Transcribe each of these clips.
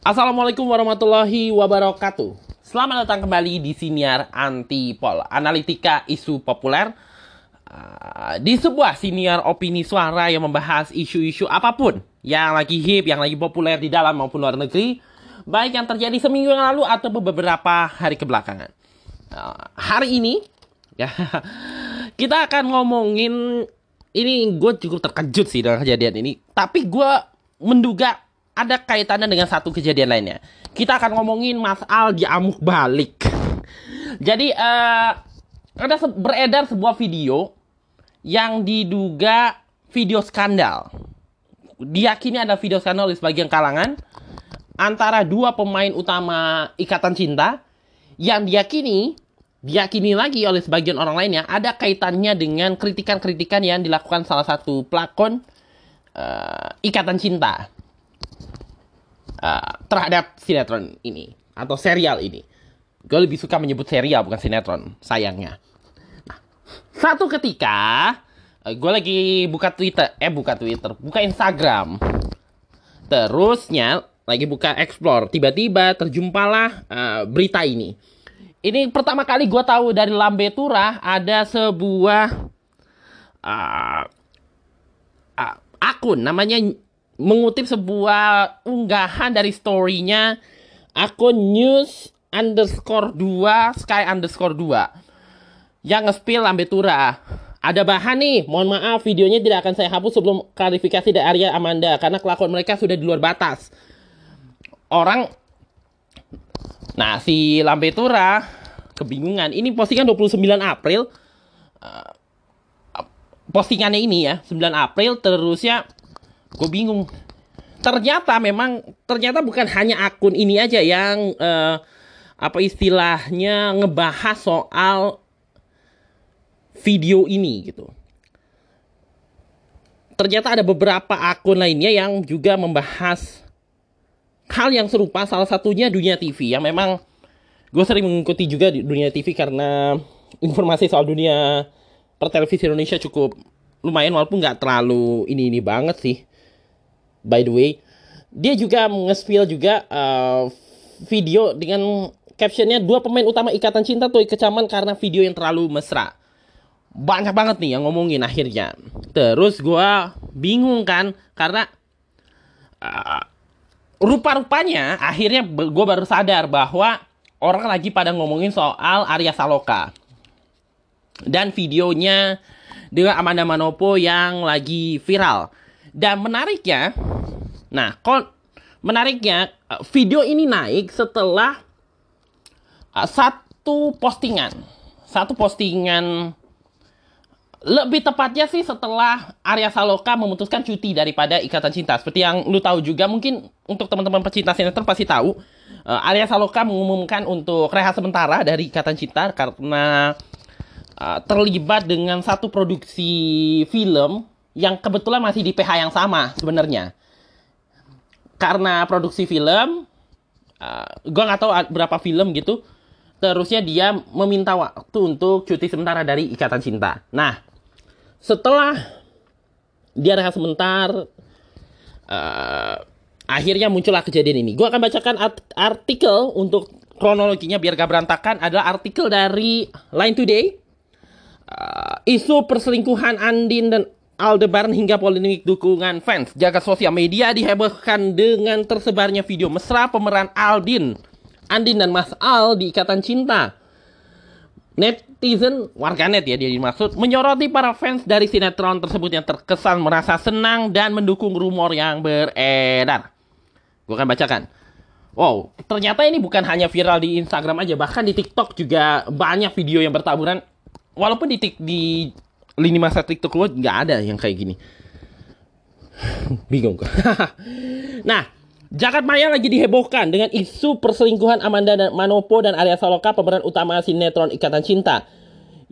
Assalamualaikum warahmatullahi wabarakatuh. Selamat datang kembali di Siniar Antipol, analitika isu populer di sebuah siniar opini suara yang membahas isu-isu apapun yang lagi hip, yang lagi populer di dalam maupun luar negeri, baik yang terjadi seminggu yang lalu atau beberapa hari kebelakangan. Hari ini ya, kita akan ngomongin ini. Gue cukup terkejut sih dengan kejadian ini, tapi gue menduga ada kaitannya dengan satu kejadian lainnya. Kita akan ngomongin Mas Al diamuk balik. Jadi ada beredar sebuah video yang diduga video skandal. Diyakini ada video skandal oleh sebagian kalangan antara dua pemain utama Ikatan Cinta, yang diyakini lagi oleh sebagian orang lainnya ada kaitannya dengan kritikan-kritikan yang dilakukan salah satu pelakon Ikatan Cinta terhadap sinetron ini atau serial ini. Gue lebih suka menyebut serial bukan sinetron, sayangnya. Nah, satu ketika gue lagi buka Instagram, terusnya lagi buka Explore, tiba-tiba terjumpalah berita ini. Ini pertama kali gue tahu dari Lambe Turah, ada sebuah akun namanya mengutip sebuah unggahan dari story-nya akun news_2sky_2 yang nge-spill Lambe Turah. Ada bahan nih, mohon maaf videonya tidak akan saya hapus sebelum klarifikasi dari Arya Amanda karena kelakuan mereka sudah di luar batas. Nah, si Lambe Turah kebingungan. Ini postingan 29 April. Postingannya ini ya, 9 April terusnya. Gue bingung. Ternyata bukan hanya akun ini aja yang ngebahas soal video ini gitu. Ternyata ada beberapa akun lainnya yang juga membahas hal yang serupa, salah satunya Dunia TV, yang memang gue sering mengikuti juga di Dunia TV karena informasi soal dunia pertelevisi Indonesia cukup lumayan, walaupun nggak terlalu ini banget sih. By the way, dia juga nge-spill juga video dengan captionnya, dua pemain utama Ikatan Cinta tuh kecaman karena video yang terlalu mesra. Banyak banget nih yang ngomongin akhirnya. Terus gue bingung kan, karena rupa-rupanya akhirnya gue baru sadar bahwa orang lagi pada ngomongin soal Arya Saloka dan videonya dengan Amanda Manopo yang lagi viral. Dan menariknya, video ini naik setelah satu postingan, lebih tepatnya sih setelah Arya Saloka memutuskan cuti daripada Ikatan Cinta. Seperti yang lu tahu juga, mungkin untuk teman-teman pecinta sinetron pasti tahu, Arya Saloka mengumumkan untuk rehat sementara dari Ikatan Cinta karena terlibat dengan satu produksi film yang kebetulan masih di PH yang sama sebenarnya. Karena produksi film, gue gak tahu berapa film gitu, terusnya dia meminta waktu untuk cuti sementara dari Ikatan Cinta. Nah, setelah dia rehat sebentar, akhirnya muncullah kejadian ini. Gue akan bacakan artikel untuk kronologinya biar gak berantakan. Adalah artikel dari Line Today, isu perselingkuhan Andin dan Aldebaran hingga polemik dukungan fans. Jagat sosial media dihebohkan dengan tersebarnya video mesra pemeran Andin dan Mas Al di Ikatan Cinta. Netizen, warganet ya dia dimaksud, menyoroti para fans dari sinetron tersebut yang terkesan merasa senang dan mendukung rumor yang beredar. Gue akan bacakan. Wow, ternyata ini bukan hanya viral di Instagram aja, bahkan di TikTok juga banyak video yang bertaburan. Walaupun di lini masa TikTok lu nggak ada yang kayak gini. Bingung kok. Nah, jagat maya lagi dihebohkan dengan isu perselingkuhan Amanda Manopo dan Arya Saloka, pemeran utama sinetron Ikatan Cinta,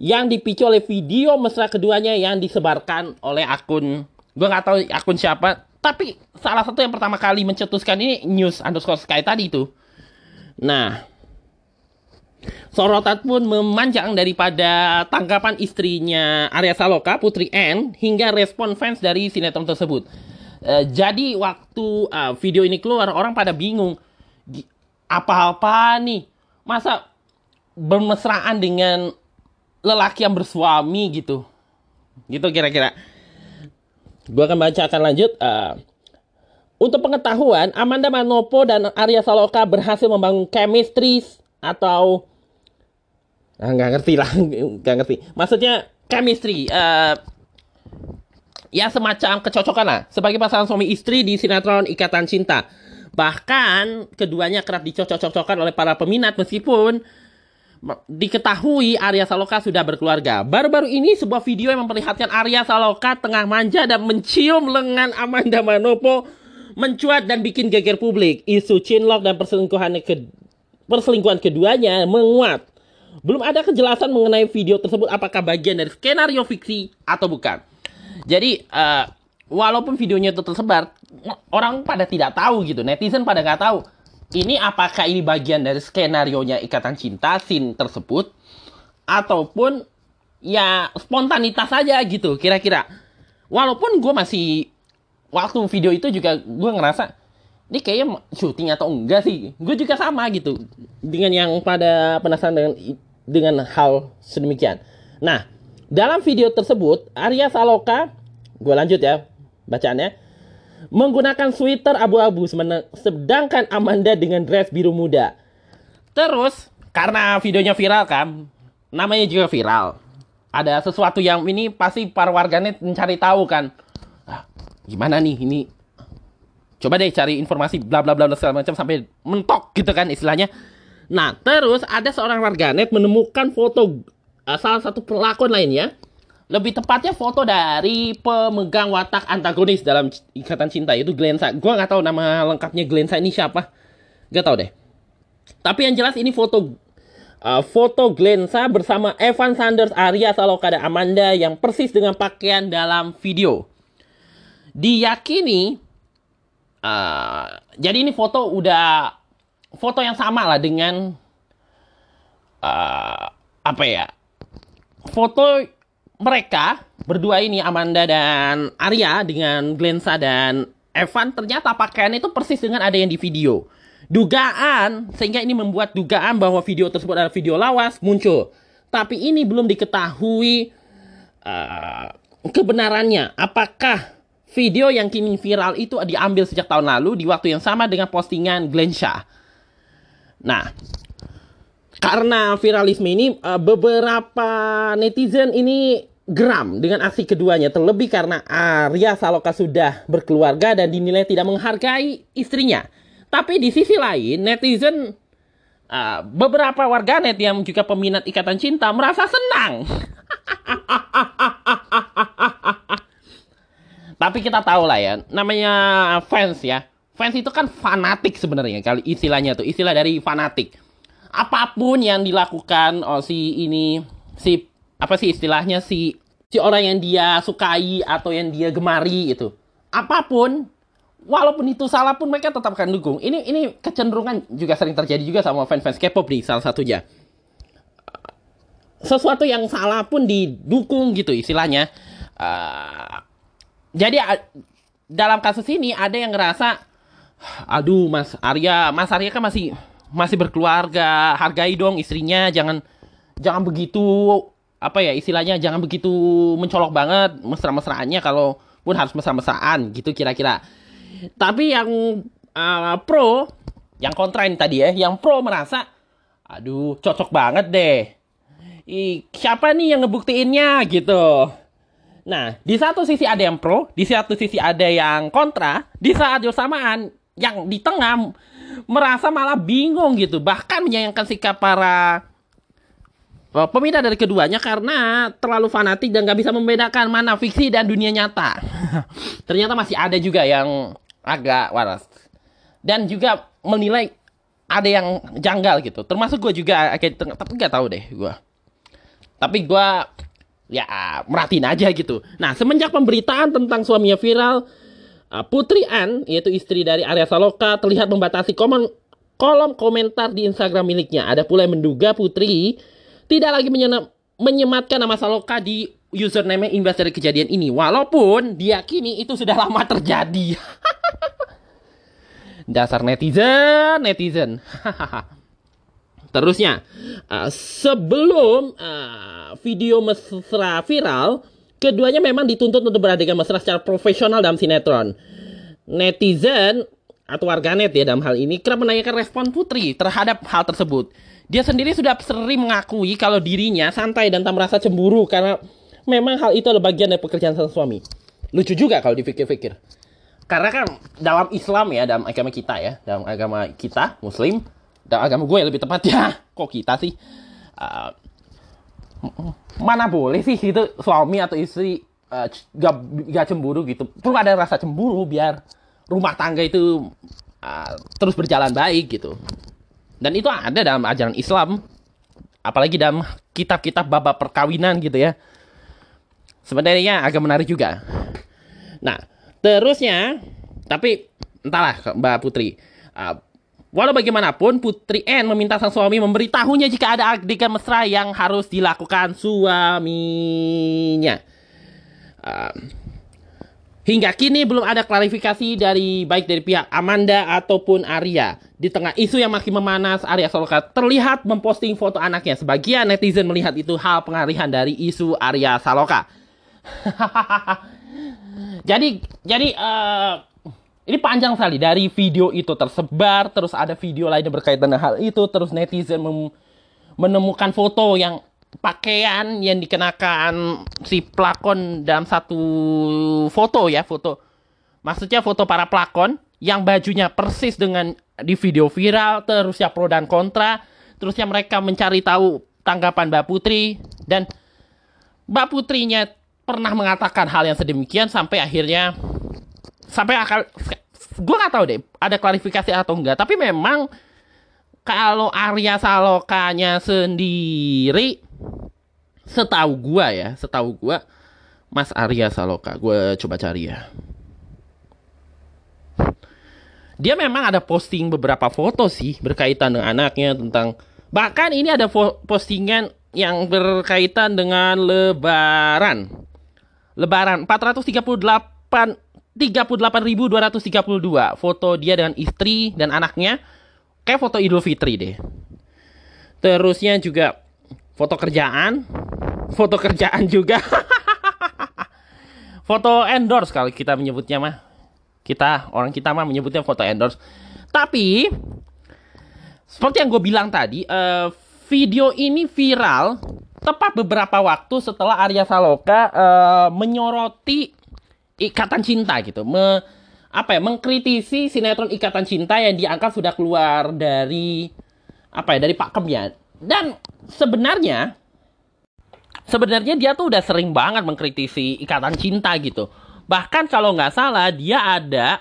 yang dipicu oleh video mesra keduanya yang disebarkan oleh akun, gue nggak tahu akun siapa, tapi salah satu yang pertama kali mencetuskan ini news_sky tadi itu. Nah, sorotan pun memanjang daripada tanggapan istrinya Arya Saloka, Putri Anne, hingga respon fans dari sinetron tersebut. Jadi waktu video ini keluar, orang pada bingung. Apa-apa nih? Masa bermesraan dengan lelaki yang bersuami gitu? Gitu kira-kira. Gue akan baca, akan lanjut. Untuk pengetahuan, Amanda Manopo dan Arya Saloka berhasil membangun chemistry atau... Nggak ngerti. Maksudnya chemistry. Ya semacam kecocokan lah. Sebagai pasangan suami istri di sinetron Ikatan Cinta. Bahkan keduanya kerap dicocok-cocokkan oleh para peminat meskipun... diketahui Arya Saloka sudah berkeluarga. Baru-baru ini sebuah video yang memperlihatkan Arya Saloka tengah manja dan mencium lengan Amanda Manopo mencuat dan bikin geger publik. Isu chinlock dan perselingkuhan keduanya menguat. Belum ada kejelasan mengenai video tersebut apakah bagian dari skenario fiksi atau bukan. Jadi walaupun videonya itu tersebar, orang pada tidak tahu gitu. Netizen pada nggak tahu. Ini apakah ini bagian dari skenarionya Ikatan Cinta, scene tersebut, ataupun ya spontanitas aja gitu kira-kira. Walaupun gue masih, waktu video itu juga gue ngerasa, ini kayaknya syuting atau enggak sih. Gue juga sama gitu, dengan yang pada penasaran dengan hal sedemikian. Nah, dalam video tersebut, Arya Saloka, gue lanjut ya bacaannya, menggunakan sweater abu-abu, sedangkan Amanda dengan dress biru muda. Terus, karena videonya viral kan, namanya juga viral. Ada sesuatu yang ini pasti para warganet mencari tahu kan. Gimana nih ini? Coba deh cari informasi bla bla bla segala macam sampai mentok gitu kan istilahnya. Nah, terus ada seorang warganet menemukan foto salah satu pelakon lainnya. Lebih tepatnya foto dari pemegang watak antagonis dalam Ikatan Cinta, yaitu Glensa. Gue nggak tahu nama lengkapnya Glensa ini siapa. Nggak tahu deh. Tapi yang jelas ini foto Glensa bersama Evan Sanders, Arya Saloka, dan Amanda yang persis dengan pakaian dalam video. Diyakini, jadi ini foto udah foto yang sama lah dengan foto mereka berdua ini, Amanda dan Arya dengan Glensa dan Evan, ternyata pakaiannya itu persis dengan ada yang di video. Dugaan, sehingga ini membuat dugaan bahwa video tersebut adalah video lawas muncul. Tapi ini belum diketahui kebenarannya. Apakah video yang kini viral itu diambil sejak tahun lalu di waktu yang sama dengan postingan Glensa. Nah, karena viralisme ini, beberapa netizen ini geram dengan aksi keduanya. Terlebih karena Arya Saloka sudah berkeluarga dan dinilai tidak menghargai istrinya. Tapi di sisi lain, netizen, beberapa warganet yang juga peminat Ikatan Cinta merasa senang. Tapi kita tahu lah ya, namanya fans ya. Fans itu kan fanatik sebenarnya, kalau istilahnya tuh, istilah dari fanatik. Apapun yang dilakukan si orang yang dia sukai atau yang dia gemari itu, apapun, walaupun itu salah pun mereka tetap akan dukung. Ini kecenderungan juga sering terjadi juga sama fans-fans K-pop nih, salah satunya. Sesuatu yang salah pun didukung gitu istilahnya. Jadi dalam kasus ini ada yang ngerasa, aduh Mas Arya kan masih berkeluarga, hargai dong istrinya, jangan begitu jangan begitu mencolok banget mesra-mesraannya, kalaupun harus mesra-mesraan gitu kira-kira. Tapi yang pro, yang kontra ini tadi ya, yang pro merasa aduh cocok banget deh. Siapa nih yang ngebuktiinnya gitu. Nah, di satu sisi ada yang pro, di satu sisi ada yang kontra, di saat bersamaan yang di tengah merasa malah bingung gitu. Bahkan menyayangkan sikap para peminat dari keduanya karena terlalu fanatik dan gak bisa membedakan mana fiksi dan dunia nyata. Ternyata masih ada juga yang agak waras dan juga menilai ada yang janggal gitu. Termasuk gue juga agak tengah, tapi gak tahu deh gue. Tapi gue ya merhatiin aja gitu. Nah, semenjak pemberitaan tentang suaminya viral, Putri Ann, yaitu istri dari Arya Saloka, terlihat membatasi kolom komentar di Instagram miliknya. Ada pula yang menduga Putri tidak lagi menyematkan nama Saloka di username imbas dari kejadian ini, walaupun diyakini itu sudah lama terjadi. Dasar netizen. Terusnya, sebelum video mesra viral, keduanya memang dituntut untuk beradegan mesra secara profesional dalam sinetron. Netizen atau warganet ya dalam hal ini kerap menanyakan respon Putri terhadap hal tersebut. Dia sendiri sudah sering mengakui kalau dirinya santai dan tak merasa cemburu karena memang hal itu adalah bagian dari pekerjaan sang suami. Lucu juga kalau dipikir-pikir. Karena kan dalam Islam ya, dalam agama kita ya, dalam agama kita Muslim, dalam agama gue lebih tepatnya, kok kita sih, mana boleh sih itu suami atau istri gak cemburu gitu. Perlu ada rasa cemburu biar rumah tangga itu terus berjalan baik gitu. Dan itu ada dalam ajaran Islam, apalagi dalam kitab-kitab bab perkawinan gitu ya. Sebenarnya agak menarik juga. Nah, terusnya, tapi entahlah Mbak Putri. Walau bagaimanapun, Putri N meminta sang suami memberitahunya jika ada adegan mesra yang harus dilakukan suaminya. Hingga kini belum ada klarifikasi baik dari pihak Amanda ataupun Arya. Di tengah isu yang makin memanas, Arya Saloka terlihat memposting foto anaknya. Sebagian netizen melihat itu hal pengalihan dari isu Arya Saloka. Jadi ini panjang sekali. Dari video itu tersebar, terus ada video lain yang berkaitan dengan hal itu, terus netizen menemukan foto yang pakaian yang dikenakan si pelakon dalam satu foto ya, maksudnya foto para pelakon yang bajunya persis dengan di video viral. Terusnya pro dan kontra, terusnya mereka mencari tahu tanggapan Mbak Putri, dan Mbak Putrinya pernah mengatakan hal yang sedemikian sampai akhirnya gue nggak tahu deh ada klarifikasi atau enggak, tapi memang kalau Arya Salokanya sendiri setahu gue Mas Arya Saloka, gue coba cari ya, dia memang ada posting beberapa foto sih berkaitan dengan anaknya, tentang bahkan ini ada postingan yang berkaitan dengan lebaran 438.232 foto dia dengan istri dan anaknya, kayak foto Idul Fitri deh. Terusnya juga foto kerjaan juga. Foto endorse kalau kita menyebutnya mah. Kita menyebutnya foto endorse. Tapi seperti yang gue bilang tadi, video ini viral tepat beberapa waktu setelah Arya Saloka menyoroti Ikatan Cinta gitu. Mengkritisi sinetron Ikatan Cinta yang dianggap sudah keluar dari dari Pakem ya. Dan sebenarnya dia tuh udah sering banget mengkritisi Ikatan Cinta gitu. Bahkan kalau nggak salah dia ada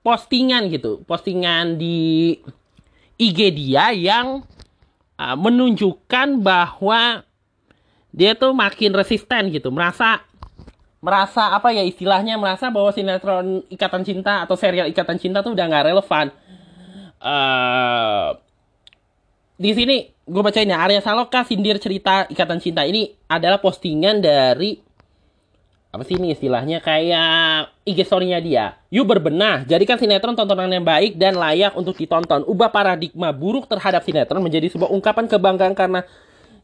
postingan gitu, postingan di IG dia yang menunjukkan bahwa dia tuh makin resisten gitu, merasa bahwa sinetron Ikatan Cinta atau serial Ikatan Cinta tuh udah nggak relevan. Di sini gue bacain ya, Arya Saloka sindir cerita Ikatan Cinta. Ini adalah postingan dari kayak IG story-nya dia. "You berbenah, jadikan sinetron tontonan yang baik dan layak untuk ditonton. Ubah paradigma buruk terhadap sinetron menjadi sebuah ungkapan kebanggaan karena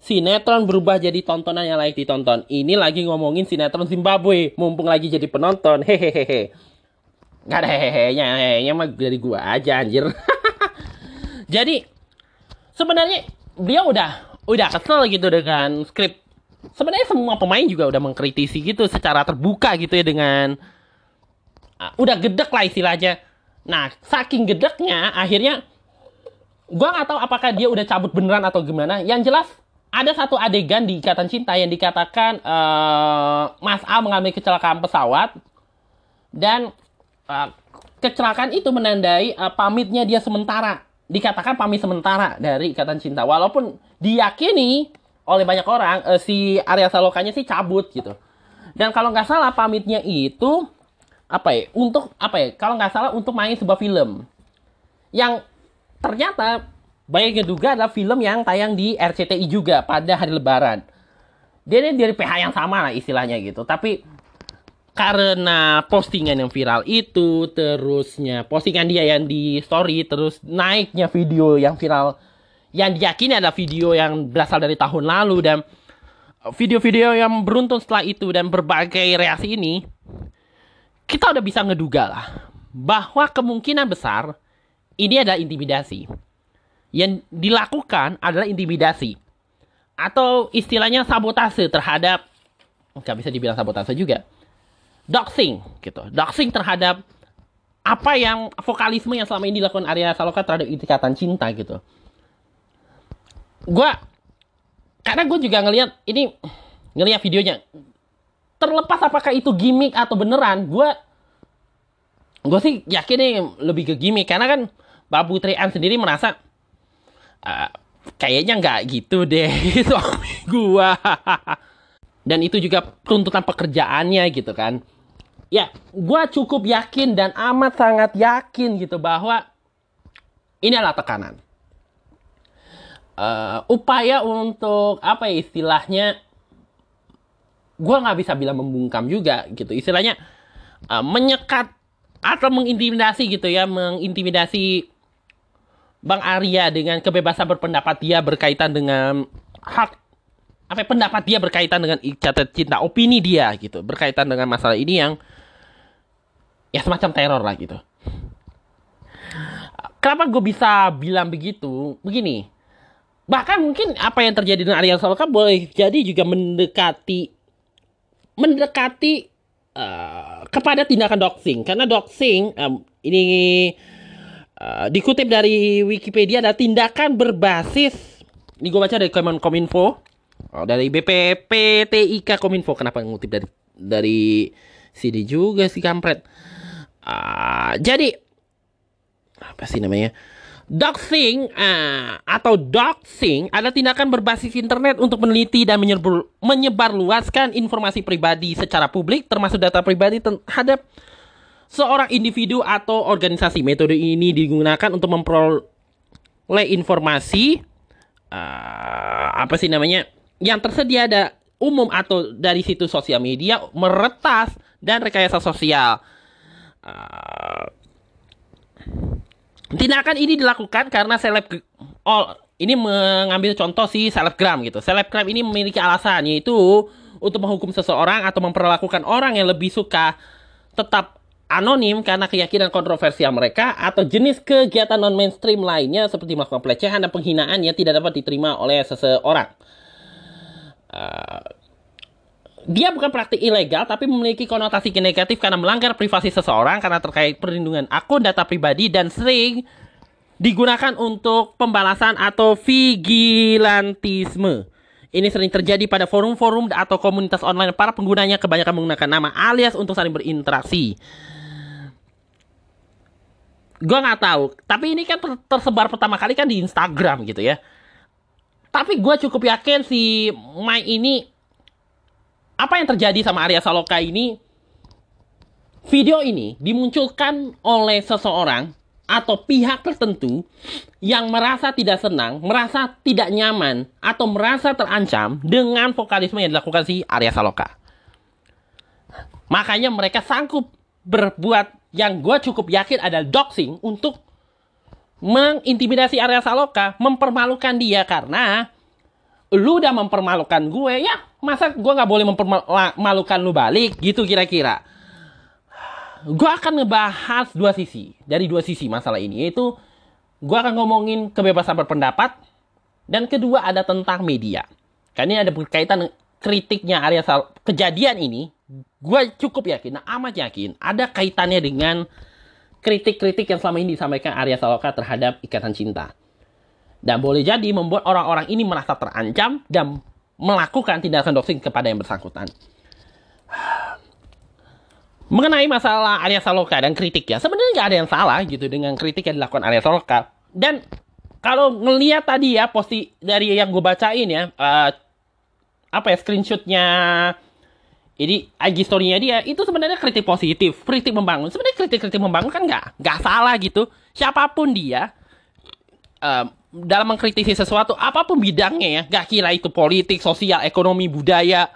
sinetron berubah jadi tontonan yang layak ditonton. Ini lagi ngomongin sinetron Zimbabwe, mumpung lagi jadi penonton. Hehehehe." Gak ada hehehe-nya mah dari gua aja anjir. Jadi sebenarnya dia udah kesel gitu dengan skrip. Sebenarnya semua pemain juga udah mengkritisi gitu secara terbuka gitu ya, dengan udah gedek lah istilahnya. Nah, saking gedeknya akhirnya gua nggak tahu apakah dia udah cabut beneran atau gimana. Yang jelas ada satu adegan di Ikatan Cinta yang dikatakan Mas A mengalami kecelakaan pesawat. Dan kecelakaan itu menandai pamitnya dia sementara. Dikatakan pamit sementara dari Ikatan Cinta. Walaupun diyakini oleh banyak orang, si Arya Salokanya sih cabut gitu. Dan kalau nggak salah pamitnya itu, kalau nggak salah untuk main sebuah film. Yang ternyata banyak yang duga adalah film yang tayang di RCTI juga pada hari Lebaran. Dia ini dari PH yang sama lah istilahnya gitu. Tapi karena postingan yang viral itu, terusnya postingan dia yang di story, terus naiknya video yang viral yang diyakini adalah video yang berasal dari tahun lalu, dan video-video yang beruntun setelah itu, dan berbagai reaksi ini, kita udah bisa ngeduga lah bahwa kemungkinan besar ini adalah intimidasi. Yang dilakukan adalah intimidasi, atau istilahnya sabotase terhadap, nggak bisa dibilang sabotase juga, doxing gitu. Doxing terhadap apa yang vokalisme yang selama ini dilakukan Arya Saloka terhadap Ikatan Cinta gitu. Karena gue juga ngelihat videonya. Terlepas apakah itu gimmick atau beneran, gue sih yakin nih lebih ke gimmick, karena kan Mbak Putri M sendiri merasa kayaknya nggak gitu deh suami gue. Dan itu juga tuntutan pekerjaannya gitu kan. Ya, gue cukup yakin dan amat sangat yakin gitu bahwa ini adalah tekanan. Upaya untuk, apa ya istilahnya, gue nggak bisa bilang membungkam juga gitu. Istilahnya menyekat atau mengintimidasi gitu ya. Mengintimidasi Bang Arya dengan kebebasan berpendapat dia berkaitan dengan hak, apa pendapat dia berkaitan dengan Ikatan Cinta, opini dia gitu, berkaitan dengan masalah ini yang ya semacam teror lah gitu. Kenapa gue bisa bilang begitu? Begini, bahkan mungkin apa yang terjadi dengan Arya Saloka boleh jadi juga mendekati kepada tindakan doxing. Karena doxing ini dikutip dari Wikipedia, ada tindakan berbasis, ini gue baca dari Kominfo, dari BPPTIK Kominfo. Kenapa ngutip dari sini juga sih, kampret. Jadi apa sih namanya, doxing atau doxing adalah tindakan berbasis internet untuk meneliti dan menyebarluaskan informasi pribadi secara publik, termasuk data pribadi terhadap seorang individu atau organisasi. Metode ini digunakan untuk memperoleh informasi yang tersedia ada umum atau dari situs sosial media, meretas dan rekayasa sosial. Tindakan ini dilakukan karena ini mengambil contoh si selebgram gitu. Selebgram ini memiliki alasan, yaitu untuk menghukum seseorang atau memperlakukan orang yang lebih suka tetap anonim karena keyakinan kontroversial mereka atau jenis kegiatan non-mainstream lainnya seperti melakukan pelecehan dan penghinaan yang tidak dapat diterima oleh seseorang. Dia bukan praktik ilegal, tapi memiliki konotasi negatif karena melanggar privasi seseorang, karena terkait perlindungan akun data pribadi, dan sering digunakan untuk pembalasan atau vigilantisme. Ini sering terjadi pada forum-forum atau komunitas online. Para penggunanya kebanyakan menggunakan nama alias untuk saling berinteraksi. Gue nggak tahu, tapi ini kan tersebar pertama kali kan di Instagram gitu ya. Tapi gue cukup yakin si Mai ini, apa yang terjadi sama Arya Saloka ini, video ini dimunculkan oleh seseorang atau pihak tertentu yang merasa tidak senang, merasa tidak nyaman, atau merasa terancam dengan vokalisme yang dilakukan si Arya Saloka. Makanya mereka sanggup berbuat yang gue cukup yakin adalah doxing untuk mengintimidasi Arya Saloka, mempermalukan dia. Karena lu udah mempermalukan gue, ya masa gue gak boleh mempermalukan lu balik gitu kira-kira. Gue akan ngebahas dua sisi, dari dua sisi masalah ini, yaitu gue akan ngomongin kebebasan berpendapat, dan kedua ada tentang media. Karena ini ada berkaitan kritiknya Arya Saloka. Kejadian ini gue cukup yakin, amat yakin ada kaitannya dengan kritik-kritik yang selama ini disampaikan Arya Saloka terhadap Ikatan Cinta. Dan boleh jadi membuat orang-orang ini merasa terancam dan melakukan tindakan doxing kepada yang bersangkutan. Mengenai masalah Arya Saloka dan kritiknya, sebenarnya nggak ada yang salah gitu dengan kritik yang dilakukan Arya Saloka. Dan kalau ngelihat tadi ya, posting dari yang gue bacain ya, screenshotnya, jadi IG story-nya dia, itu sebenarnya kritik positif, kritik membangun. Sebenarnya kritik-kritik membangun kan nggak salah gitu. Siapapun dia, dalam mengkritisi sesuatu apapun bidangnya ya, gak kira itu politik, sosial, ekonomi, budaya,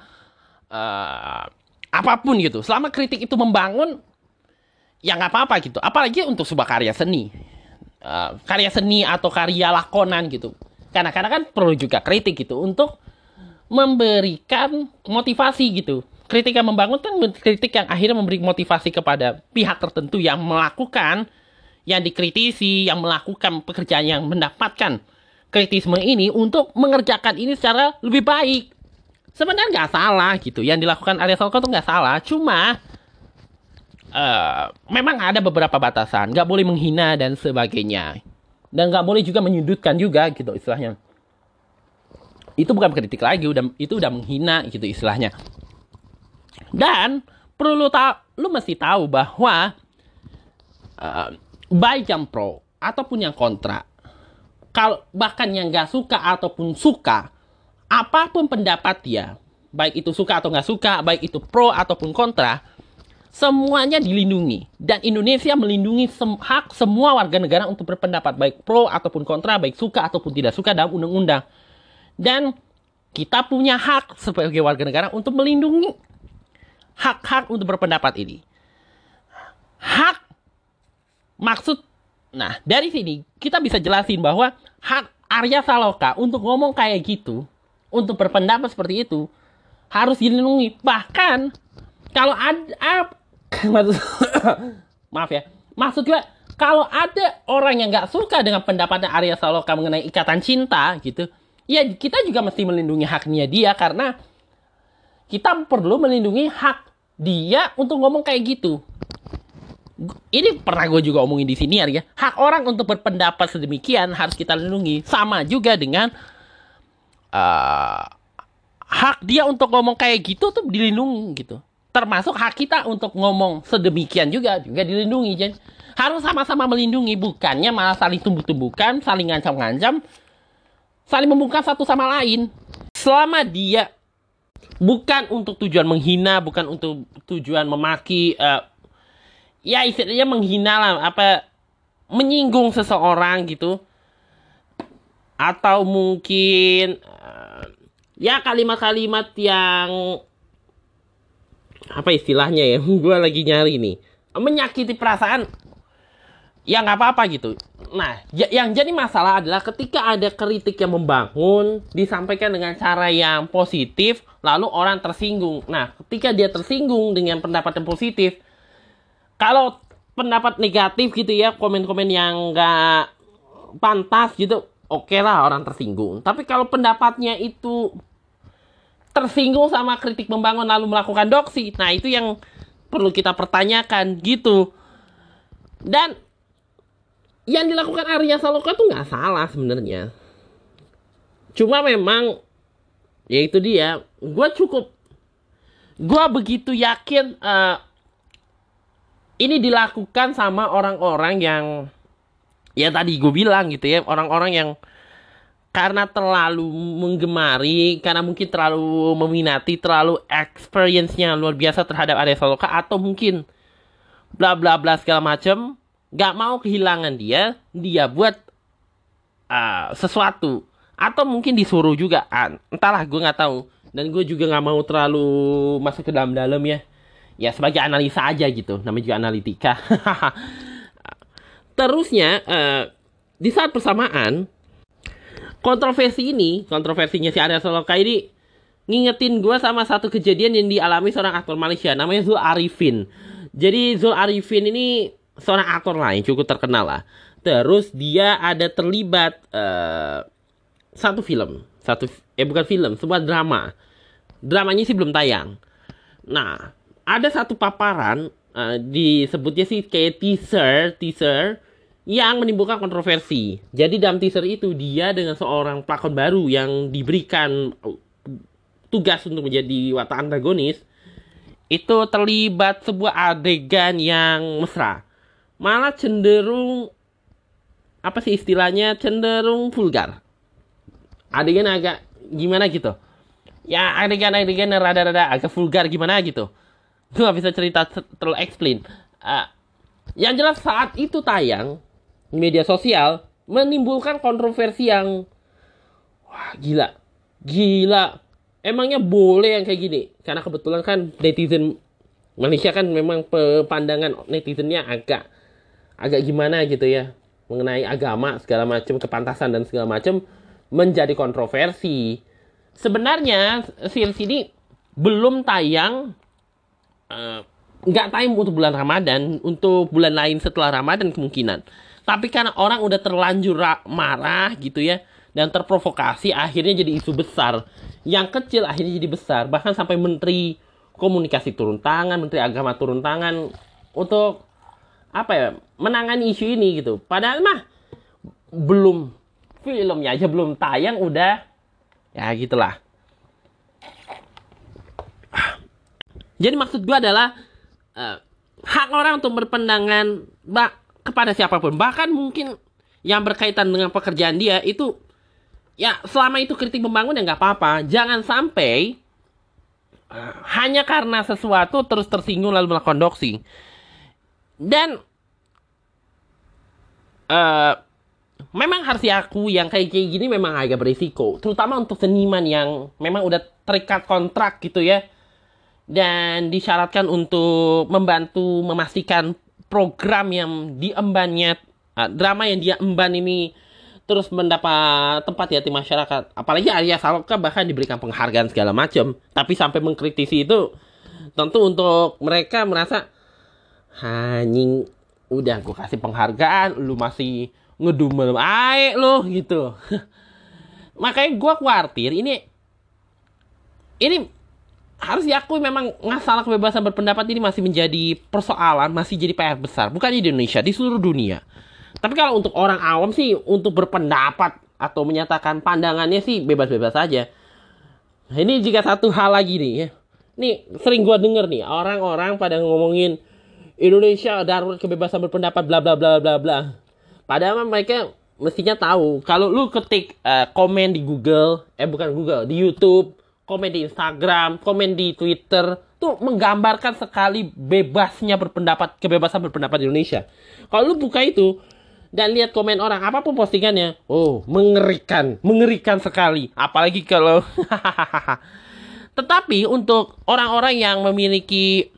apapun gitu, selama kritik itu membangun ya nggak apa-apa gitu. Apalagi untuk sebuah karya seni, atau karya lakonan gitu, karena kan perlu juga kritik gitu untuk memberikan motivasi gitu. Kritik yang membangun kan kritik yang akhirnya memberi motivasi kepada pihak tertentu yang melakukan, yang dikritisi, yang melakukan pekerjaan, yang mendapatkan kritisme ini untuk mengerjakan ini secara lebih baik. Sebenarnya nggak salah gitu, yang dilakukan Arya Saloka itu nggak salah, cuma memang ada beberapa batasan, nggak boleh menghina dan sebagainya, dan nggak boleh juga menyudutkan juga gitu istilahnya. Itu bukan kritik lagi, itu udah menghina gitu istilahnya. Dan perlu lu mesti tahu bahwa baik yang pro ataupun yang kontra, kalau bahkan yang nggak suka ataupun suka, apapun pendapat dia, baik itu suka atau nggak suka, baik itu pro ataupun kontra, semuanya dilindungi. Dan Indonesia melindungi hak semua warga negara untuk berpendapat, baik pro ataupun kontra, baik suka ataupun tidak suka, dalam undang-undang. Dan kita punya hak sebagai warga negara untuk melindungi hak-hak untuk berpendapat ini. Hak, maksud, nah dari sini kita bisa jelasin bahwa hak Arya Saloka untuk ngomong kayak gitu, untuk berpendapat seperti itu harus dilindungi. Bahkan kalau ada kalau ada orang yang nggak suka dengan pendapatnya Arya Saloka mengenai ikatan cinta gitu, ya kita juga mesti melindungi haknya dia, karena kita perlu melindungi hak dia untuk ngomong kayak gitu. Ini pernah gue juga omongin di sini ya, hak orang untuk berpendapat sedemikian harus kita lindungi. Sama juga dengan hak dia untuk ngomong kayak gitu tuh dilindungi gitu, termasuk hak kita untuk ngomong sedemikian juga dilindungi. Jadi harus sama-sama melindungi, bukannya malah saling tumbuh-tumbukan, saling ngancam-ngancam, saling membungkam satu sama lain. Selama dia bukan untuk tujuan menghina, bukan untuk tujuan memaki, ya istilahnya menghina lah, apa menyinggung seseorang gitu, atau mungkin ya kalimat-kalimat yang apa istilahnya ya, gue lagi nyari nih, menyakiti perasaan, ya nggak apa-apa gitu. Nah, yang jadi masalah adalah ketika ada kritik yang membangun disampaikan dengan cara yang positif, lalu orang tersinggung. Nah, ketika dia tersinggung dengan pendapat yang positif, kalau pendapat negatif gitu ya, komen-komen yang nggak pantas gitu, oke lah orang tersinggung. Tapi kalau pendapatnya itu tersinggung sama kritik membangun lalu melakukan doksi, nah itu yang perlu kita pertanyakan gitu. Dan yang dilakukan Arya Saloka tuh nggak salah sebenarnya, cuma memang ya itu dia, gue begitu yakin ini dilakukan sama orang-orang yang ya tadi gue bilang gitu ya, orang-orang yang karena terlalu menggemari, karena mungkin terlalu meminati, terlalu experience-nya luar biasa terhadap Arya Saloka, atau mungkin bla bla bla segala macem, gak mau kehilangan dia, dia buat sesuatu, atau mungkin disuruh juga, entahlah gue gak tahu. Dan gue juga gak mau terlalu masuk ke dalam-dalam ya, ya sebagai analisa aja gitu, namanya juga analitika. Terusnya di saat bersamaan kontroversinya si Arya Saloka ini ngingetin gue sama satu kejadian yang dialami seorang aktor Malaysia namanya Zul Arifin. Jadi Zul Arifin ini seorang aktor lah yang cukup terkenal lah. Terus dia ada terlibat sebuah drama. Dramanya sih belum tayang. Nah, ada satu paparan, disebutnya sih kayak teaser yang menimbulkan kontroversi. Jadi dalam teaser itu dia dengan seorang pelakon baru yang diberikan tugas untuk menjadi watak antagonis itu terlibat sebuah adegan yang mesra, malah cenderung apa sih istilahnya, cenderung vulgar, adegan agak gimana gitu ya, adegan rada-rada agak vulgar gimana gitu, gue gak bisa cerita terlalu explain. Yang jelas saat itu tayang media sosial menimbulkan kontroversi yang wah gila. Emangnya boleh yang kayak gini? Karena kebetulan kan netizen Malaysia kan memang pandangan netizennya agak gimana gitu ya, mengenai agama segala macam, kepantasan dan segala macam, menjadi kontroversi. Sebenarnya series ini belum tayang, nggak tayang untuk bulan Ramadan, untuk bulan lain setelah Ramadan kemungkinan. Tapi karena orang udah terlanjur marah gitu ya, dan terprovokasi, akhirnya jadi isu besar. Yang kecil akhirnya jadi besar. Bahkan sampai Menteri Komunikasi turun tangan, Menteri Agama turun tangan untuk apa ya, menangani isu ini gitu. Padahal mah belum, filmnya aja belum tayang udah ya gitulah. Jadi maksud gue adalah hak orang untuk berpendangan kepada siapapun, bahkan mungkin yang berkaitan dengan pekerjaan dia itu ya, selama itu kritik membangun ya nggak apa-apa. Jangan sampai hanya karena sesuatu terus tersinggung lalu melakukan doxing. Dan memang harus diakui yang kayak gini memang agak berisiko, terutama untuk seniman yang memang udah terikat kontrak gitu ya, dan disyaratkan untuk membantu memastikan program yang diembannya, drama yang dia emban ini terus mendapat tempat ya di masyarakat. Apalagi Arya Saloka bahkan diberikan penghargaan segala macam, tapi sampai mengkritisi itu tentu untuk mereka merasa anjing, udah gue kasih penghargaan, lu masih ngedumel ae lu gitu. Makanya gue khawatir ini harus diakui memang masalah kebebasan berpendapat ini masih menjadi persoalan, masih jadi PR besar, bukan di Indonesia, di seluruh dunia. Tapi kalau untuk orang awam sih, untuk berpendapat atau menyatakan pandangannya sih bebas-bebas aja. Ini jika satu hal lagi nih ya, nih sering gue denger nih orang-orang pada ngomongin Indonesia darurat kebebasan berpendapat bla bla bla bla bla. Padahal mereka mestinya tahu kalau lu ketik komen di Google, di YouTube, komen di Instagram, komen di Twitter, tuh menggambarkan sekali bebasnya berpendapat, kebebasan berpendapat di Indonesia. Kalau lu buka itu dan lihat komen orang apapun postingannya, oh, mengerikan sekali. Apalagi kalau tetapi untuk orang-orang yang memiliki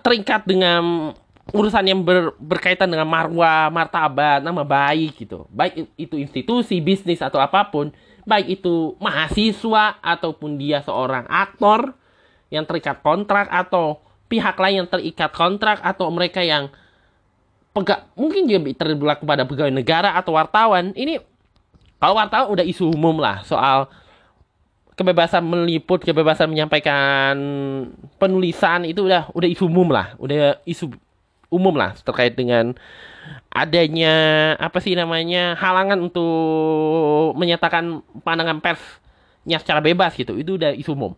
terikat dengan urusan yang berkaitan dengan marwah, martabat, nama baik gitu, baik itu institusi, bisnis atau apapun, baik itu mahasiswa ataupun dia seorang aktor yang terikat kontrak atau pihak lain yang terikat kontrak, atau mereka yang mungkin juga terlaku pada pegawai negara atau wartawan. Ini kalau wartawan udah isu umum lah, soal kebebasan meliput, kebebasan menyampaikan penulisan itu udah isu umum lah, terkait dengan adanya halangan untuk menyatakan pandangan persnya secara bebas gitu, itu udah isu umum.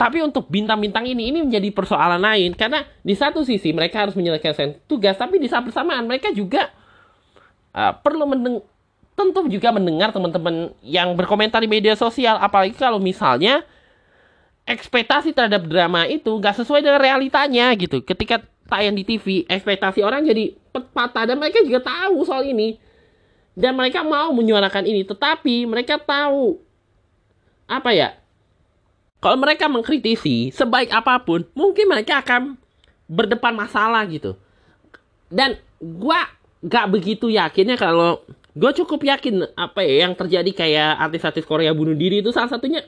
Tapi untuk bintang-bintang ini menjadi persoalan lain, karena di satu sisi mereka harus menyelesaikan tugas, tapi di saat bersamaan mereka juga perlu tentu juga mendengar teman-teman yang berkomentar di media sosial. Apalagi kalau misalnya ekspektasi terhadap drama itu nggak sesuai dengan realitanya gitu. Ketika tayang di TV, ekspektasi orang jadi patah, dan mereka juga tahu soal ini, dan mereka mau menyuarakan ini. Tetapi mereka tahu kalau mereka mengkritisi sebaik apapun, mungkin mereka akan berdepan masalah gitu. Dan gue nggak begitu yakinnya kalau... Gue cukup yakin yang terjadi kayak artis-artis Korea bunuh diri itu salah satunya.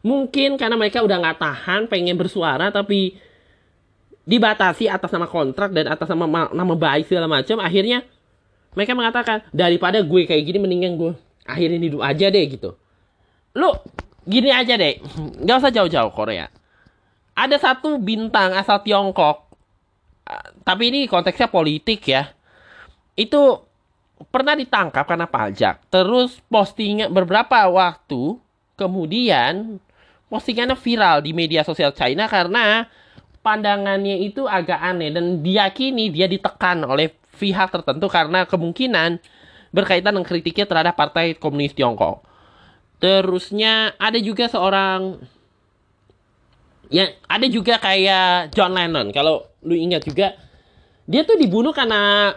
Mungkin karena mereka udah nggak tahan pengen bersuara, tapi dibatasi atas nama kontrak dan atas nama baik segala macam. Akhirnya mereka mengatakan, daripada gue kayak gini mendingan gue akhirin hidup aja deh gitu. Lu gini aja deh, nggak usah jauh-jauh Korea. Ada satu bintang asal Tiongkok, tapi ini konteksnya politik ya, itu pernah ditangkap karena pajak. Terus postingnya beberapa waktu kemudian postingannya viral di media sosial China karena pandangannya itu agak aneh, dan diyakini dia ditekan oleh pihak tertentu karena kemungkinan berkaitan dengan kritiknya terhadap Partai Komunis Tiongkok. Terusnya ada juga kayak John Lennon. Kalau lu ingat juga, dia tuh dibunuh karena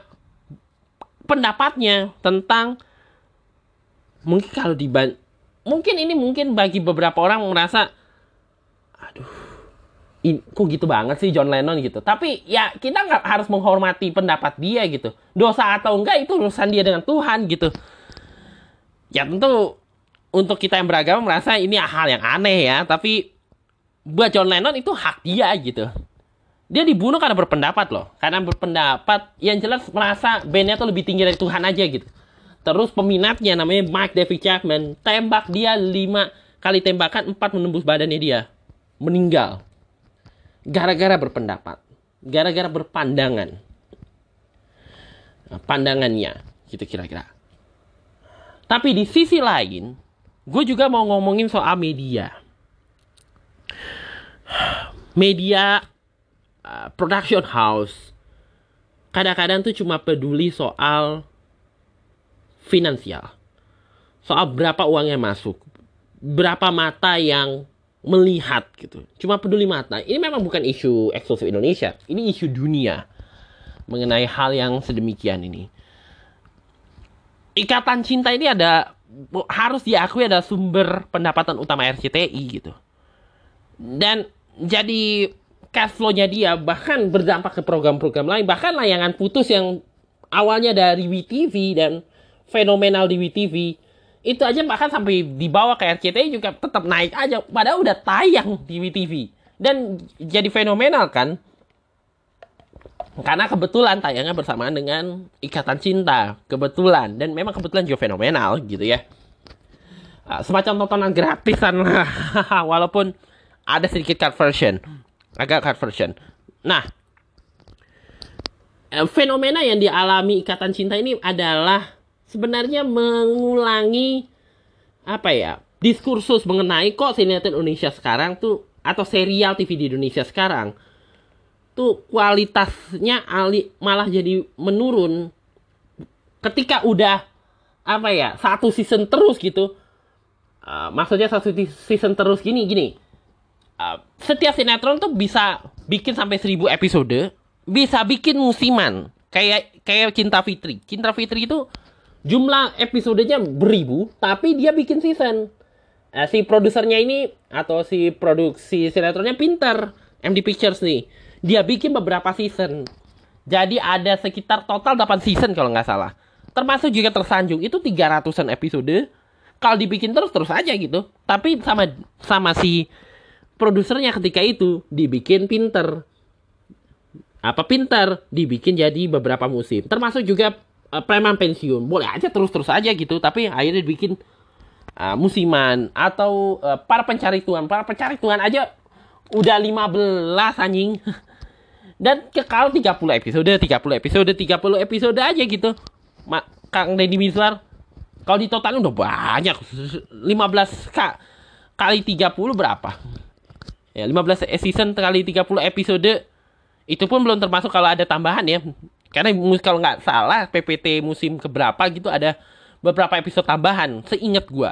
pendapatnya tentang mungkin kalau mungkin bagi beberapa orang merasa aduh kok gitu banget sih John Lennon gitu, tapi ya kita nggak harus menghormati pendapat dia gitu. Dosa atau enggak itu urusan dia dengan Tuhan gitu. Ya tentu untuk kita yang beragama merasa ini hal yang aneh ya, tapi buat John Lennon itu hak dia gitu. Dia dibunuh karena berpendapat loh, karena berpendapat yang jelas merasa bandnya tuh lebih tinggi dari Tuhan aja gitu. Terus peminatnya namanya Mike David Chapman, tembak dia 5 kali tembakan, 4 menembus badannya dia. Meninggal. Gara-gara berpendapat. Gara-gara berpandangan. Pandangannya. Gitu kira-kira. Tapi di sisi lain, gue juga mau ngomongin soal media. Media, production house, kadang-kadang tuh cuma peduli soal finansial, soal berapa uangnya masuk, berapa mata yang melihat gitu. Cuma peduli mata. Ini memang bukan isu eksklusif Indonesia. Ini isu dunia mengenai hal yang sedemikian ini. Ikatan cinta ini harus diakui ada sumber pendapatan utama RCTI gitu. Dan jadi cash flow-nya dia bahkan berdampak ke program-program lain. Bahkan layangan putus yang awalnya dari WITV dan fenomenal di WITV itu aja bahkan sampai dibawa ke RCTI juga tetap naik aja, padahal udah tayang di WITV dan jadi fenomenal kan karena kebetulan tayangnya bersamaan dengan Ikatan Cinta, kebetulan, dan memang kebetulan juga fenomenal gitu ya, semacam tontonan gratisan lah walaupun ada sedikit cut version. Nah, fenomena yang dialami Ikatan Cinta ini adalah sebenarnya mengulangi diskursus mengenai kok sinetron Indonesia sekarang tuh atau serial TV di Indonesia sekarang tuh kualitasnya malah jadi menurun ketika udah satu season terus gitu. Maksudnya satu season terus gini. Setiap sinetron tuh bisa bikin sampai 1000 episode, bisa bikin musiman. Kayak Cinta Fitri. Cinta Fitri itu jumlah episodenya beribu, tapi dia bikin season. Si produsernya ini, atau si produksi sinetronnya pinter, MD Pictures nih. Dia bikin beberapa season. Jadi ada sekitar total 8 season kalau nggak salah. Termasuk juga Tersanjung, itu 300-an episode. Kalau dibikin terus aja gitu. Tapi sama si produsernya ketika itu, dibikin pinter. Dibikin jadi beberapa musim. Termasuk juga preman pensiun, boleh aja terus aja gitu, tapi akhirnya dibikin musiman, atau para pencari Tuhan aja udah 15 anjing dan kekal 30 episode aja gitu. Kang Deddy Mizwar kalau ditotalin udah banyak, 15 kali 30 berapa ya, 15 season kali 30 episode itu pun belum termasuk kalau ada tambahan ya. Karena kalau nggak salah PPT musim keberapa gitu ada beberapa episode tambahan. Seingat gue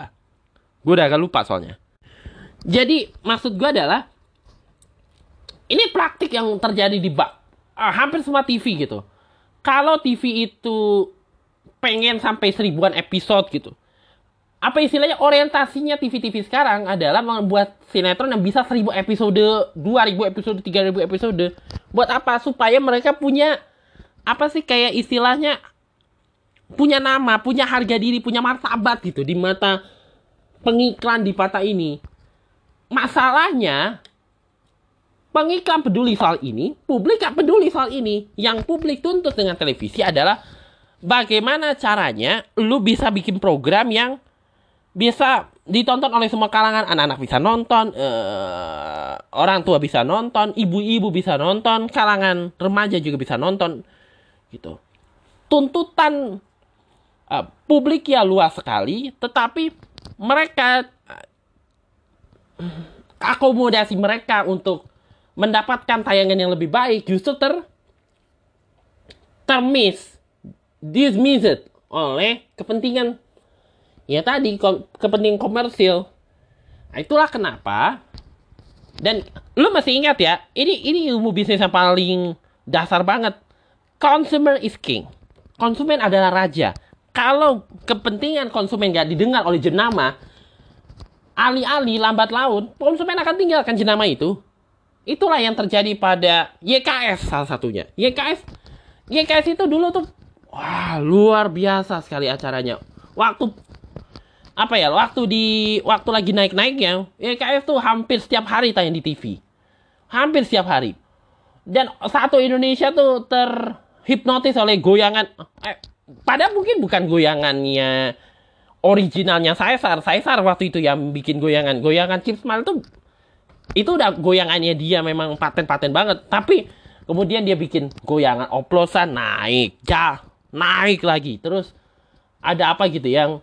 udah agak lupa soalnya. Jadi maksud gue adalah ini praktik yang terjadi di hampir semua TV gitu. Kalau TV itu pengen sampai 1000-an episode gitu. Apa istilahnya, orientasinya TV-TV sekarang adalah membuat sinetron yang bisa 1000 episode, 2000 episode, 3000 episode. Buat apa? Supaya mereka punya punya nama, punya harga diri, punya martabat gitu di mata pengiklan di mata ini. Masalahnya, pengiklan peduli soal ini, publik gak peduli soal ini. Yang publik tuntut dengan televisi adalah bagaimana caranya lu bisa bikin program yang bisa ditonton oleh semua kalangan. Anak-anak bisa nonton, orang tua bisa nonton, ibu-ibu bisa nonton, kalangan remaja juga bisa nonton gitu. Tuntutan publik ya luas sekali, tetapi mereka akomodasi mereka untuk mendapatkan tayangan yang lebih baik justru dismissed oleh kepentingan kepentingan komersil. Itulah kenapa. Dan lu masih ingat ya, ini ilmu bisnis yang paling dasar banget. Consumer is king. konsumen adalah raja. Kalau kepentingan konsumen nggak didengar oleh jenama, alih-alih lambat laun konsumen akan tinggalkan jenama itu. Itulah yang terjadi pada YKS salah satunya. YKS itu dulu tuh wah luar biasa sekali acaranya. Waktu lagi naik-naiknya, YKS tuh hampir setiap hari tayang di TV. Hampir setiap hari. Dan satu Indonesia tuh terhipnotis oleh goyangan. Padahal mungkin bukan goyangannya originalnya Caesar. Caesar waktu itu yang bikin goyangan. Goyangan Chip Smile tuh itu udah goyangannya dia, memang paten-paten banget. Tapi kemudian dia bikin goyangan oplosan naik lagi. Terus ada apa gitu yang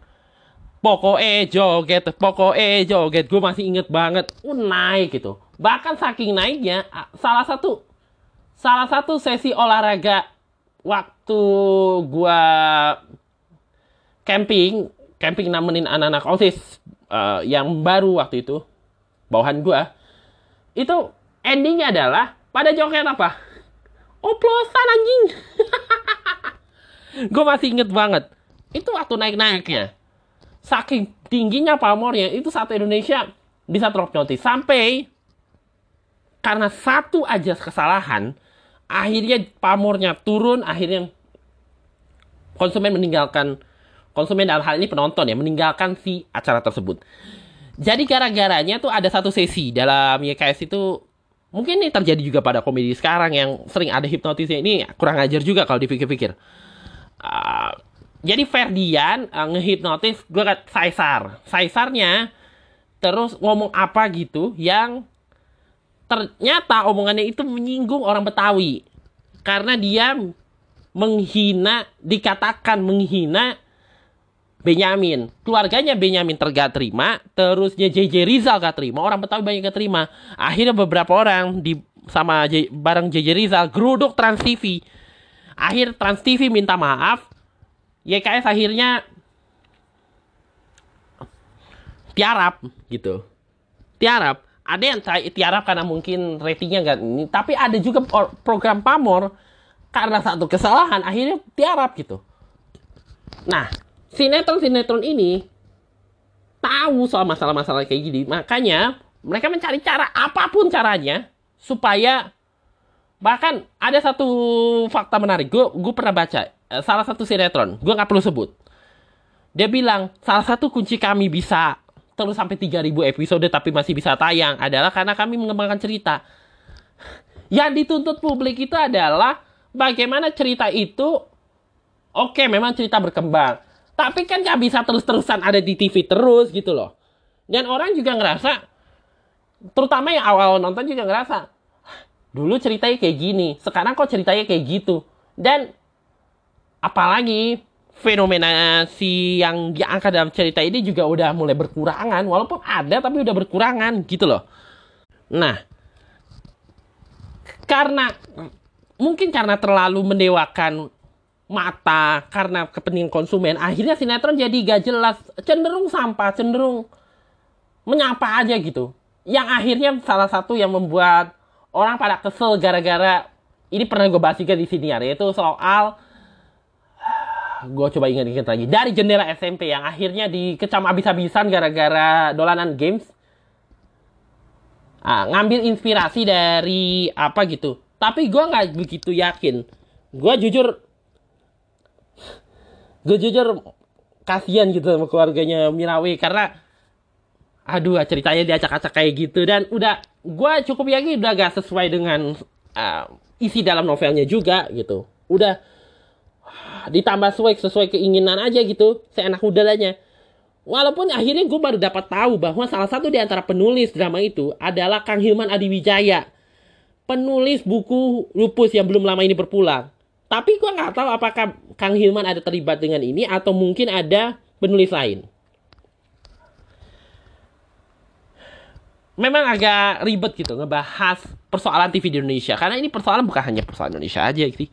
pokoknya joget, gue masih inget banget. Naik gitu. Bahkan saking naiknya, salah satu sesi olahraga waktu gue camping nemenin anak-anak OSIS yang baru waktu itu, bawahan gue. Itu endingnya adalah pada joget apa? Oplosan anjing. Gue masih inget banget. Itu waktu naik-naiknya. Saking tingginya pamornya, itu satu Indonesia bisa terhipnotis. Sampai karena satu aja kesalahan, akhirnya pamornya turun, akhirnya konsumen dalam hal ini penonton ya, meninggalkan si acara tersebut. Jadi gara-garanya tuh ada satu sesi dalam YKS itu, mungkin ini terjadi juga pada komedi sekarang yang sering ada hipnotisnya. Ini kurang ajar juga kalau dipikir-pikir. Jadi Ferdian ngehipnotis gue kan Caesarnya terus ngomong apa gitu yang ternyata omongannya itu menyinggung orang Betawi. Karena dia dikatakan menghina Benyamin, keluarganya Benyamin gak terima, terusnya JJ Rizal gak terima, orang Betawi banyak gak terima. Akhirnya beberapa orang bareng JJ Rizal geruduk Trans TV. Akhir Trans TV minta maaf, YKS akhirnya tiarap gitu. Tiarap, ada yang tiarap karena mungkin ratingnya gak ini, tapi ada juga program pamor karena satu kesalahan akhirnya tiarap gitu. Nah, sinetron-sinetron ini tahu soal masalah-masalah kayak gini. Makanya mereka mencari cara apapun caranya supaya, bahkan ada satu fakta menarik. Gue pernah baca salah satu sinetron, gue gak perlu sebut. Dia bilang salah satu kunci kami bisa terus sampai 3000 episode tapi masih bisa tayang adalah karena kami mengembangkan cerita. Yang dituntut publik itu adalah bagaimana cerita itu, oke memang cerita berkembang, tapi kan gak bisa terus-terusan ada di TV terus gitu loh. Dan orang juga ngerasa, terutama yang awal nonton juga ngerasa, dulu ceritanya kayak gini, sekarang kok ceritanya kayak gitu. Dan apalagi fenomena si yang diangkat dalam cerita ini juga udah mulai berkurangan. Walaupun ada tapi udah berkurangan gitu loh. Nah, karena terlalu mendewakan mata karena kepentingan konsumen, akhirnya sinetron jadi gak jelas, cenderung sampah, cenderung menyapa aja gitu. Yang akhirnya salah satu yang membuat orang pada kesel gara-gara ini pernah gue bahas juga di sini ya, yaitu soal, gue coba ingat-ingat lagi, dari jendela SMP yang akhirnya dikecam abis-abisan gara-gara dolanan games. Ngambil inspirasi dari apa gitu, tapi gue gak begitu yakin. Gue jujur kasihan gitu sama keluarganya Mirawi karena ceritanya diacak-acak kayak gitu, dan gue cukup yakin udah gak sesuai dengan isi dalam novelnya juga gitu. Udah ditambah sesuai keinginan aja gitu, seenak udaranya. Walaupun akhirnya gue baru dapat tahu bahwa salah satu di antara penulis drama itu adalah Kang Hilman Adiwijaya, penulis buku Lupus yang belum lama ini berpulang. Tapi gue nggak tahu apakah Kang Hilman ada terlibat dengan ini atau mungkin ada penulis lain. Memang agak ribet gitu ngebahas persoalan TV di Indonesia. Karena ini persoalan bukan hanya persoalan Indonesia aja sih.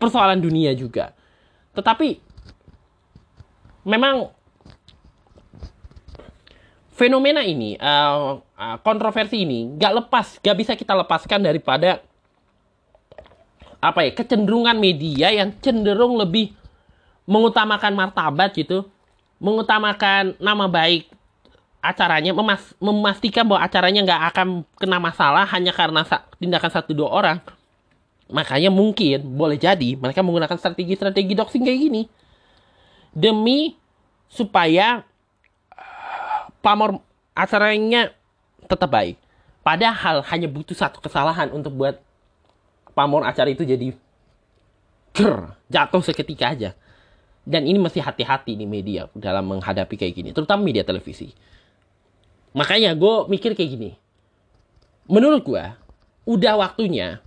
Persoalan dunia juga. Tetapi memang fenomena ini, kontroversi ini gak bisa kita lepaskan daripada kecenderungan media yang cenderung lebih mengutamakan martabat gitu, mengutamakan nama baik acaranya, memastikan bahwa acaranya nggak akan kena masalah hanya karena tindakan satu dua orang. Makanya mungkin boleh jadi mereka menggunakan strategi-strategi doxing kayak gini demi supaya pamor acaranya tetap baik. Padahal hanya butuh satu kesalahan untuk buat pamor acara itu jadi jatuh seketika aja. Dan ini mesti hati-hati nih media dalam menghadapi kayak gini, terutama media televisi. Makanya gue mikir kayak gini, menurut gue udah waktunya.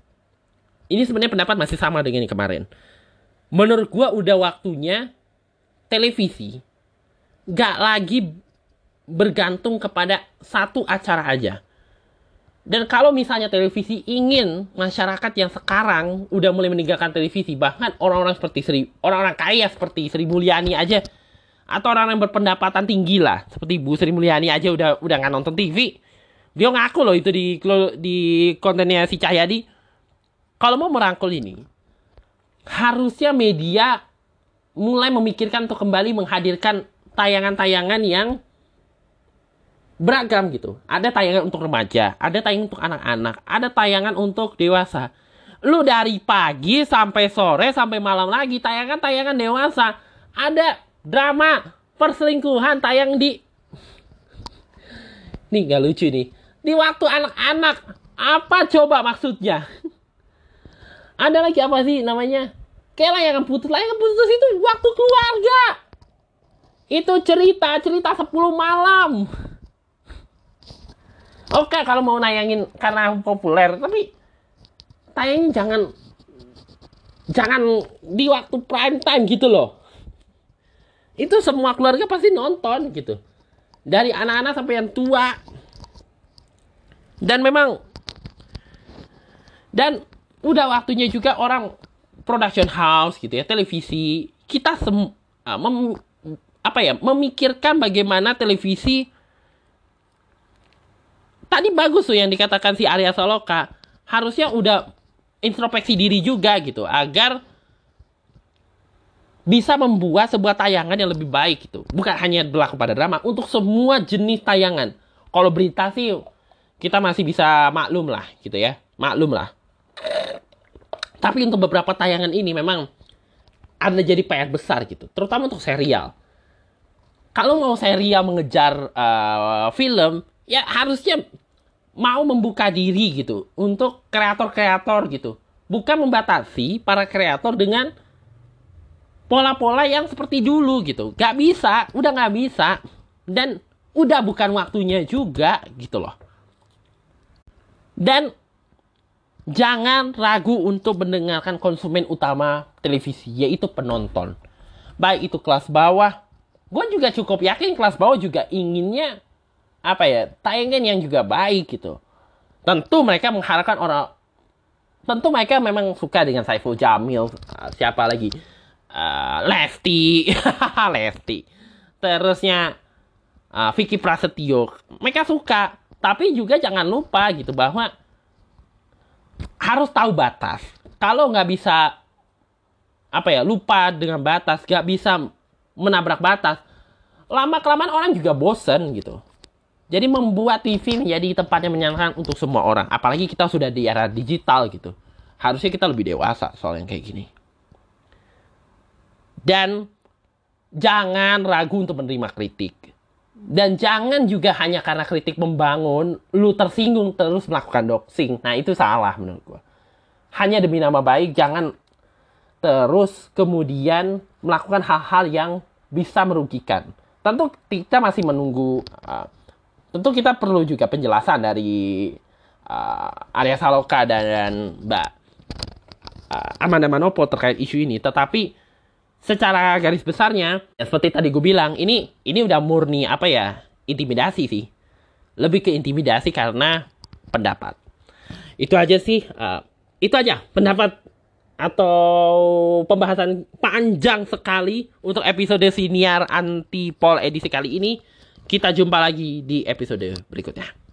Ini sebenarnya pendapat masih sama dengan yang kemarin. Menurut gue udah waktunya televisi gak lagi bergantung kepada satu acara aja. Dan kalau misalnya televisi ingin masyarakat yang sekarang udah mulai meninggalkan televisi, bahkan orang-orang seperti orang-orang kaya seperti Sri Mulyani aja, atau orang yang berpendapatan tinggi lah seperti Bu Sri Mulyani aja udah nggak nonton TV. Dia ngaku loh itu di kontennya si Cahyadi. Kalau mau merangkul ini, harusnya media mulai memikirkan untuk kembali menghadirkan tayangan-tayangan yang beragam gitu. Ada tayangan untuk remaja, ada tayangan untuk anak-anak, ada tayangan untuk dewasa. Lu dari pagi sampai sore sampai malam lagi tayangan-tayangan dewasa. Ada drama perselingkuhan tayang di nih, gak lucu nih. Di waktu anak-anak. Apa coba maksudnya? Ada lagi apa sih namanya? Kayak layangan putus itu waktu keluarga. Itu cerita 10 malam. Oke, kalau mau nayangin karena populer, tapi tayangin jangan di waktu prime time gitu loh. Itu semua keluarga pasti nonton gitu. Dari anak-anak sampai yang tua. Dan udah waktunya juga orang production house gitu ya, televisi. Kita memikirkan bagaimana televisi. Tadi bagus tuh yang dikatakan si Arya Saloka. Harusnya udah introspeksi diri juga gitu. Agar bisa membuat sebuah tayangan yang lebih baik gitu. Bukan hanya berlaku pada drama. Untuk semua jenis tayangan. Kalau berita sih kita masih bisa maklum lah gitu ya. Maklum lah. Tapi untuk beberapa tayangan ini memang ada jadi PR besar gitu. Terutama untuk serial. Kalau mau serial mengejar film, ya harusnya mau membuka diri gitu untuk kreator-kreator gitu. Bukan membatasi para kreator dengan pola-pola yang seperti dulu gitu. Gak bisa, udah gak bisa. Dan udah bukan waktunya juga gitu loh. Dan jangan ragu untuk mendengarkan konsumen utama televisi, yaitu penonton. Baik itu kelas bawah. Gue juga cukup yakin kelas bawah juga inginnya tayangan yang juga baik gitu. Tentu mereka memang suka dengan Saiful Jamil, siapa lagi? Lesti, Lesti. Terusnya Vicky Prasetyo. Mereka suka, tapi juga jangan lupa gitu bahwa harus tahu batas. Kalau nggak bisa lupa dengan batas, nggak bisa menabrak batas, lama-kelamaan orang juga bosen gitu. Jadi membuat TV menjadi tempat yang menyenangkan untuk semua orang. Apalagi kita sudah di era digital gitu. Harusnya kita lebih dewasa soal yang kayak gini. Dan jangan ragu untuk menerima kritik. Dan jangan juga hanya karena kritik membangun, lu tersinggung terus melakukan doxing. Nah itu salah menurut gua. Hanya demi nama baik, jangan terus kemudian melakukan hal-hal yang bisa merugikan. Tentu kita masih menunggu... Tentu kita perlu juga penjelasan dari Arya Saloka dan Mbak Amanda Manopo terkait isu ini. Tetapi secara garis besarnya, ya seperti tadi gue bilang, ini udah murni intimidasi sih. Lebih ke intimidasi karena pendapat. Itu aja sih. Itu aja pendapat atau pembahasan panjang sekali untuk episode Siniar Antipol edisi kali ini. Kita jumpa lagi di episode berikutnya.